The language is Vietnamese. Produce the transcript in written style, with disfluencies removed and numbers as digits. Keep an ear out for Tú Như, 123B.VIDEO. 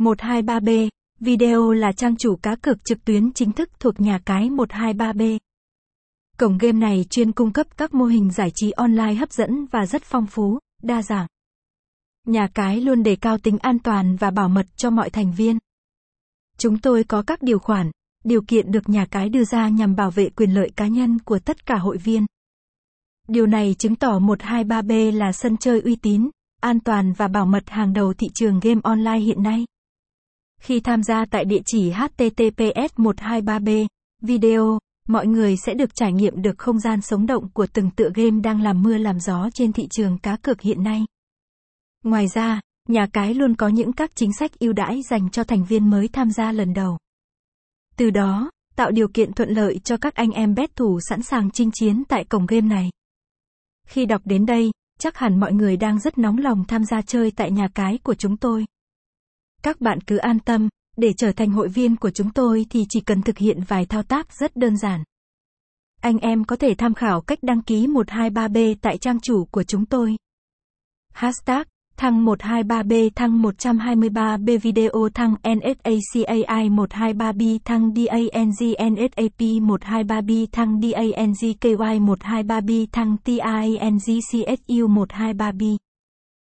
123B Video là trang chủ cá cược trực tuyến chính thức thuộc nhà cái 123B. Cổng game này chuyên cung cấp các mô hình giải trí online hấp dẫn và rất phong phú, đa dạng. Nhà cái luôn đề cao tính an toàn và bảo mật cho mọi thành viên. Chúng tôi có các điều khoản, điều kiện được nhà cái đưa ra nhằm bảo vệ quyền lợi cá nhân của tất cả hội viên. Điều này chứng tỏ 123B là sân chơi uy tín, an toàn và bảo mật hàng đầu thị trường game online hiện nay. Khi tham gia tại địa chỉ https://123b.video, mọi người sẽ được trải nghiệm được không gian sống động của từng tựa game đang làm mưa làm gió trên thị trường cá cược hiện nay. Ngoài ra, nhà cái luôn có các chính sách ưu đãi dành cho thành viên mới tham gia lần đầu. Từ đó, tạo điều kiện thuận lợi cho các anh em bet thủ sẵn sàng chinh chiến tại cổng game này. Khi đọc đến đây, chắc hẳn mọi người đang rất nóng lòng tham gia chơi tại nhà cái của chúng tôi. Các bạn cứ an tâm, để trở thành hội viên của chúng tôi thì chỉ cần thực hiện vài thao tác rất đơn giản. Anh em có thể tham khảo cách đăng ký 123B tại trang chủ của chúng tôi. #thăng123B thăng 123B video thăng NSACAI 123B thăng DANGNSAP 123B thăng DANGKY 123B thăng TANGCSU 123B.